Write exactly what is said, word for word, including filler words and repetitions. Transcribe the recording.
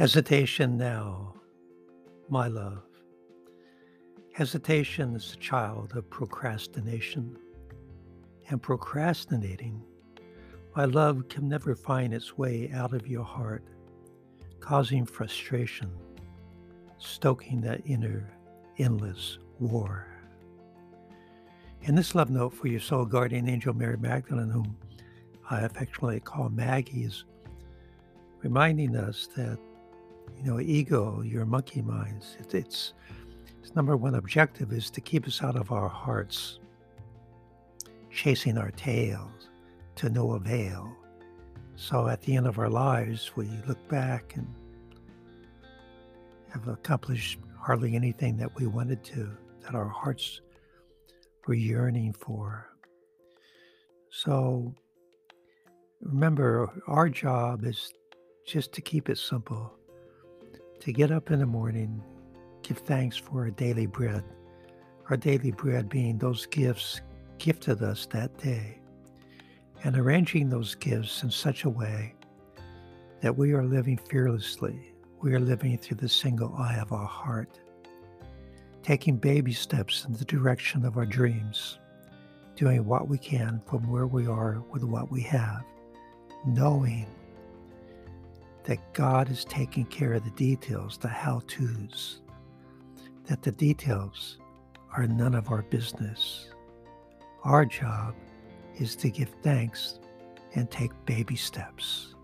Hesitation now, my love. Hesitation is the child of procrastination. And procrastinating, my love, can never find its way out of your heart, causing frustration, stoking that inner, endless war. In this love note for your soul guardian angel, Mary Magdalene, whom I affectionately call Maggie, is reminding us that, you know, ego, your monkey minds, it, it's, its number one objective is to keep us out of our hearts, chasing our tails to no avail. So at the end of our lives, we look back and have accomplished hardly anything that we wanted to, that our hearts were yearning for. So remember, our job is just to keep it simple, to get up in the morning, give thanks for our daily bread, our daily bread being those gifts gifted us that day, and arranging those gifts in such a way that we are living fearlessly. We are living through the single eye of our heart, taking baby steps in the direction of our dreams, doing what we can from where we are with what we have, knowing that God is taking care of the details, the how-tos, that the details are none of our business. Our job is to give thanks and take baby steps.